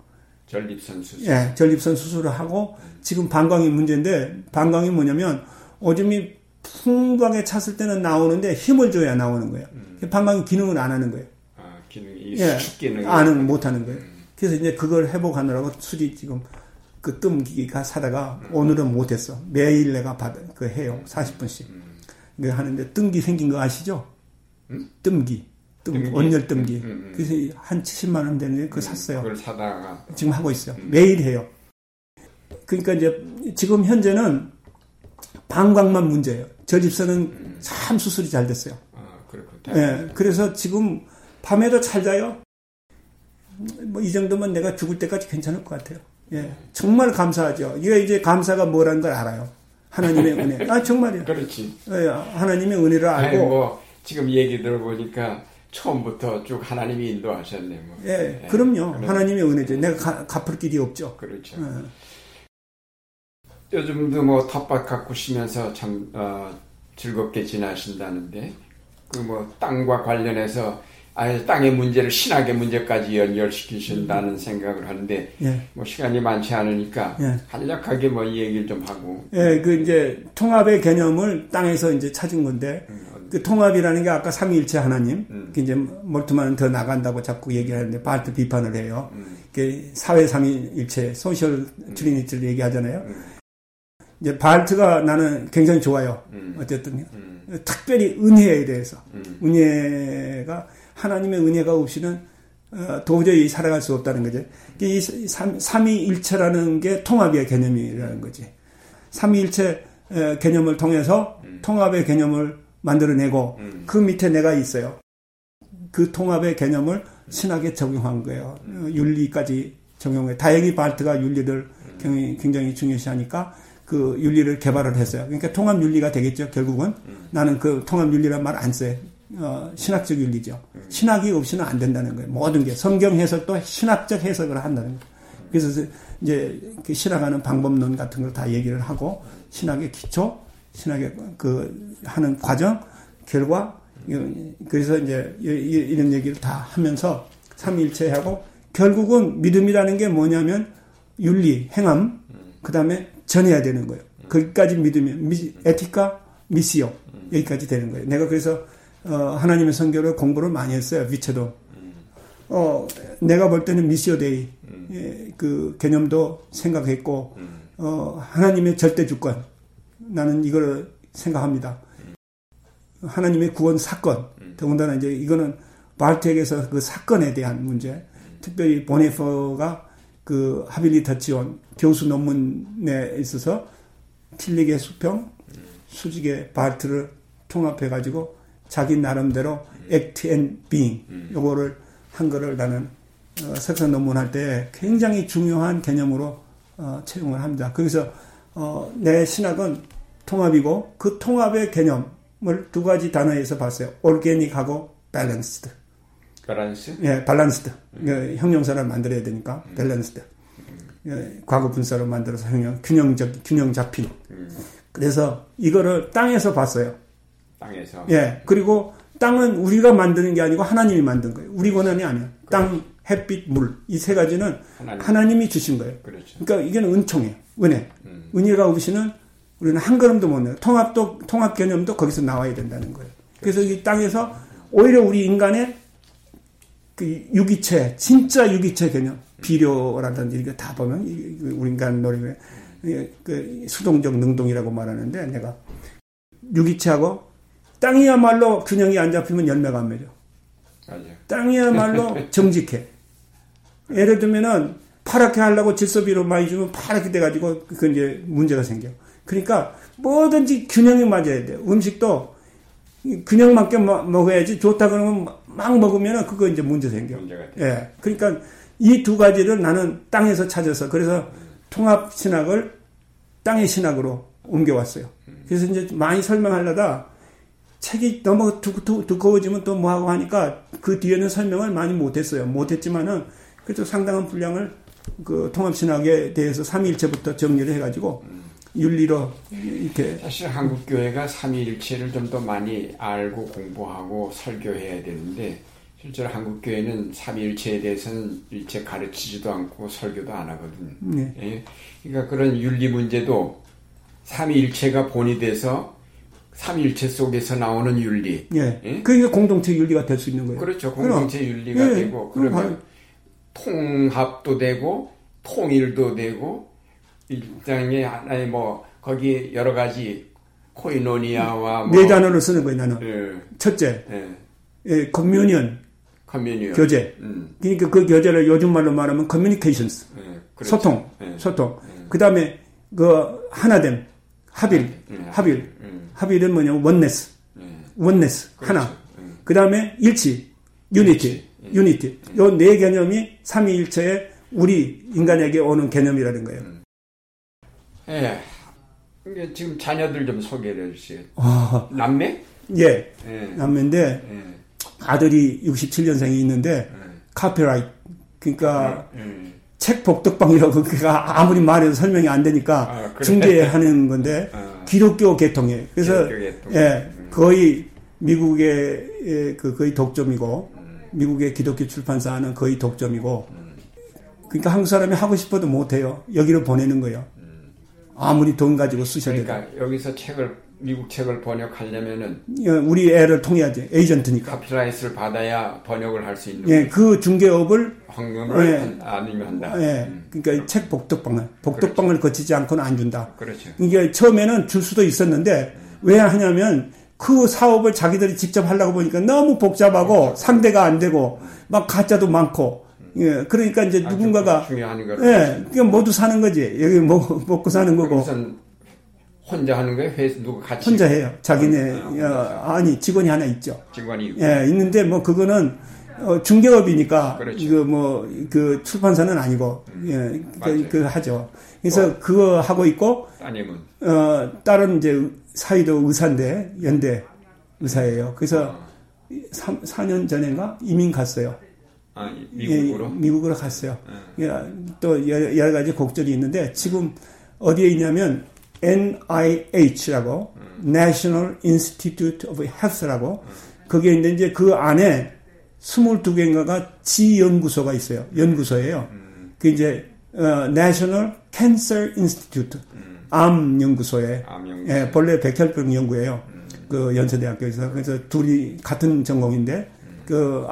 전립선 수술. 예, 전립선 수술을 하고 지금 방광이 문제인데 방광이 뭐냐면 오줌이 풍부하게 찼을 때는 나오는데 힘을 줘야 나오는 거예요. 방광이 기능을 안 하는 거예요. 아, 기능이 수축 기능이 못 하는 거예요. 그래서 이제 그걸 회복하느라고 수지 지금 그 뜸기가 사다가 오늘은 못했어. 매일 내가 해요. 40분씩. 하는데 뜸기 생긴 거 아시죠? 뜸기. 온열 뜸기. 그래서 한 70만 원 되는데 그거 샀어요. 그걸 사다가. 지금 하고 있어요. 매일 해요. 그러니까 이제 지금 현재는 방광만 문제예요. 전립선은 참 수술이 잘 됐어요. 아, 그렇군요. 예, 그래서 지금 밤에도 잘 자요. 뭐 이 정도면 내가 죽을 때까지 괜찮을 것 같아요. 예, 정말 감사하죠. 이게 이제 감사가 뭐라는 걸 알아요. 하나님의 은혜. 아, 정말이요. 그렇지. 예, 하나님의 은혜를 알고. 아니, 뭐 지금 얘기 들어보니까 처음부터 쭉 하나님이 인도하셨네. 뭐. 예, 예, 그럼요. 그런... 하나님의 은혜죠. 내가 갚을 길이 없죠. 그렇죠. 예. 요즘도 뭐 텃밭 가꾸시면서 참 즐겁게 지나신다는데 그 뭐 땅과 관련해서. 아예 땅의 문제를 신학의 문제까지 연결시키신다는 생각을 하는데, 예. 뭐 시간이 많지 않으니까, 예. 간략하게 뭐 이 얘기를 좀 하고. 예, 그 이제 통합의 개념을 땅에서 이제 찾은 건데, 그 통합이라는 게 아까 삼위일체 하나님, 그 이제 몰트만 더 나간다고 자꾸 얘기하는데, 바르트 비판을 해요. 그 사회 삼위일체, 소셜 트리니티를 얘기하잖아요. 이제 바르트가 나는 굉장히 좋아요. 어쨌든, 특별히 은혜에 대해서. 은혜가, 하나님의 은혜가 없이는 도저히 살아갈 수 없다는 거죠. 이 삼위일체라는 게 통합의 개념이라는 거지. 삼위일체 개념을 통해서 통합의 개념을 만들어내고 그 밑에 내가 있어요. 그 통합의 개념을 신학에 적용한 거예요. 윤리까지 적용해요. 다행히 바르트가 윤리를 굉장히 중요시하니까 그 윤리를 개발을 했어요. 그러니까 통합 윤리가 되겠죠. 결국은 나는 그 통합 윤리란 말 안 써요. 신학적 윤리죠. 신학이 없이는 안 된다는 거예요. 모든 게. 성경 해석도 신학적 해석을 한다는 거예요. 그래서 이제 그 신학하는 방법론 같은 걸 다 얘기를 하고, 신학의 기초, 신학의 하는 과정, 결과, 그래서 이제 이런 얘기를 다 하면서 삼위일체하고, 결국은 믿음이라는 게 뭐냐면 윤리, 행함, 그 다음에 전해야 되는 거예요. 거기까지 믿으면, 에티카, 미시오, 여기까지 되는 거예요. 내가 그래서 하나님의 성경을 공부를 많이 했어요. 위체도. 내가 볼 때는 미시오데이 그 개념도 생각했고 하나님의 절대주권 나는 이걸 생각합니다. 하나님의 구원 사건 더군다나 이제 이거는 발트에게서 그 사건에 대한 문제 특별히 보네퍼가 그 하빌리타치온 교수 논문에 있어서 틸릭의 수평 수직의 발트를 통합해가지고 자기 나름대로 act and being 요거를 한 거를 나는 석사 논문할 때 굉장히 중요한 개념으로 채용을 합니다. 거기서 내 신학은 통합이고 그 통합의 개념을 두 가지 단어에서 봤어요. organic하고 balanced. 밸런스? 예, balanced. 형용사를 만들어야 되니까 balanced. 예, 과거 분사로 만들어서 균형 잡힌. 그래서 이거를 땅에서 봤어요. 땅에서. 예. 그리고 땅은 우리가 만드는 게 아니고 하나님이 만든 거예요. 우리 권한이 아니야. 땅 햇빛, 물. 이 세 가지는 하나님이 주신 거예요. 그렇죠. 그러니까 이건 은총이에요. 은혜. 은혜가 없이는 우리는 한 걸음도 못 내요. 통합 개념도 거기서 나와야 된다는 거예요. 그래서 이 땅에서 오히려 우리 인간의 그 유기체, 진짜 유기체 개념, 비료라든지 이거 다 보면, 우리 인간 놀이에 그 수동적 능동이라고 말하는데, 내가 유기체하고 땅이야말로 균형이 안 잡히면 열매가 안 맺어. 맞아요. 땅이야말로 정직해. 예를 들면은 파랗게 하려고 질소비료 많이 주면 파랗게 돼가지고 그 이제 문제가 생겨. 그러니까 뭐든지 균형이 맞아야 돼. 음식도 균형 맞게 먹어야지. 좋다 그러면 막 먹으면은 그거 이제 문제 생겨. 예. 그러니까 이 두 가지를 나는 땅에서 찾아서 그래서 통합 신학을 땅의 신학으로 옮겨왔어요. 그래서 이제 많이 설명하려다. 책이 너무 두꺼워지면 또 뭐하고 하니까 그 뒤에는 설명을 많이 못했어요. 못했지만은 그래도 상당한 분량을 그 통합신학에 대해서 삼위일체부터 정리를 해가지고 윤리로 이렇게. 사실 한국교회가 삼위일체를 좀 더 많이 알고 공부하고 설교해야 되는데 실제로 한국교회는 삼위일체에 대해서는 일체 가르치지도 않고 설교도 안 하거든요. 네. 예? 그러니까 그런 윤리 문제도 삼위일체가 본이 돼서 삼위일체 속에서 나오는 윤리. 예. 예? 그게 공동체 윤리가 될 수 있는 거예요. 그렇죠. 공동체 그럼, 윤리가 예, 되고, 그러면 통합도 되고, 통일도 되고, 일장에 하나의 뭐, 거기에 여러 가지 코이노니아와 뭐. 네 단어를 쓰는 거예요, 나는. 예. 첫째, 예, 커뮤니언. 교제. 그러니까 그 교제를 요즘 말로 말하면 커뮤니케이션스. 예, 그렇죠. 소통. 예. 그 다음에, 그, 하나됨. 합일은 뭐냐면 원네스. 원네스. 그렇죠. 하나. 그 다음에 일치. 유니티. 요 네 개념이 삼위일체의 우리 인간에게 오는 개념이라는 거예요. 예. 지금 자녀들 좀 소개를 해주세요. 남매? 예. 예. 남매인데 예. 아들이 67년생이 있는데 카피라이트. 그러니까 책 복덕방이라고 그가 아무리 말해도 설명이 안 되니까 중개하는 건데 기독교 계통이에요. 그래서 기독교 계통. 예, 거의 미국의 예, 그 거의 독점이고 미국의 기독교 출판사는 거의 독점이고 그러니까 한국 사람이 하고 싶어도 못 해요. 여기를 보내는 거예요. 아무리 돈 가지고 쓰셔도. 그러니까 여기서 책을 미국 책을 번역하려면은 예, 우리 애를 통해야지 에이전트니까. 카피라이트를 받아야 번역을 할 수 있는. 예, 그 중개업을 헌금을 예, 아니면 한다. 예, 그러니까 책 복덕방을 그렇죠. 거치지 않고는 안 준다. 그렇죠. 이게 처음에는 줄 수도 있었는데 왜 하냐면 그 사업을 자기들이 직접 하려고 보니까 너무 복잡하고 상대가 안 되고 막 가짜도 많고. 예, 그러니까 이제 누군가가 예, 그러니까 모두 사는 거지. 여기 먹고 사는 거고. 혼자 하는 거예요? 회사 누구 같이? 혼자 해요. 자기네 아니 직원이 하나 있죠. 직원이 예, 있는데 뭐 그거는 중개업이니까 그렇죠. 이거 뭐 그 출판사는 아니고 예, 그 하죠. 그래서 뭐, 그거 하고 있고 아니면 딸은 이제 사이도 의사인데 연대 의사예요. 그래서 4년 전인가 이민 갔어요. 아, 미국으로? 예, 미국으로 갔어요. 예, 또 여러 가지 곡절이 있는데 지금 어디에 있냐면. NIH라고 National Institute of Health라고 그게 있는데 이제 그 안에 22개인가가 지연구소가 있어요. 연구소예요. 그 이제 National Cancer Institute 암 연구소에 예, 본래 백혈병 연구예요. 그 연세대학교에서 그래서 둘이 같은 전공인데 그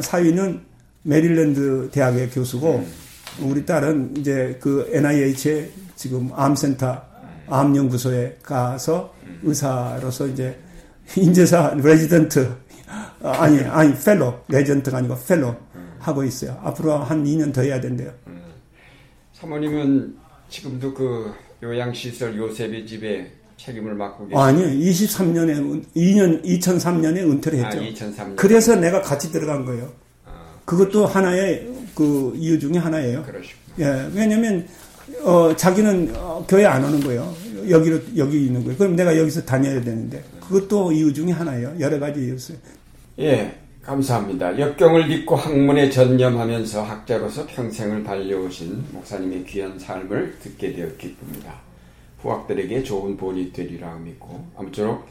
사위는 메릴랜드 대학의 교수고 우리 딸은 이제 그 NIH에 지금 암센터 암연구소에 가서 의사로서 이제 인재사 레지던트 아니 펠로 레지던트가 아니고 펠로 하고 있어요. 앞으로 한 2년 더 해야 된대요. 사모님은 지금도 그 요양시설 요셉의 집에 책임을 맡고 계세요? 아니요. 2003년에 은퇴를 했죠. 아, 2003년. 그래서 내가 같이 들어간 거예요. 그것도 하나의 그 이유 중에 하나예요. 그러시구나. 예, 왜냐면 자기는 교회 안 오는 거예요. 여기 있는 거예요. 그럼 내가 여기서 다녀야 되는데 그것도 이유 중에 하나예요. 여러 가지 이유였어요. 예, 감사합니다. 역경을 딛고 학문에 전념하면서 학자로서 평생을 달려오신 목사님의 귀한 삶을 듣게 되어 기쁩니다. 후학들에게 좋은 본이 되리라 믿고 아무쪼록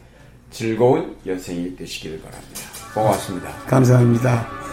즐거운 여생이 되시길 바랍니다. 고맙습니다. 감사합니다.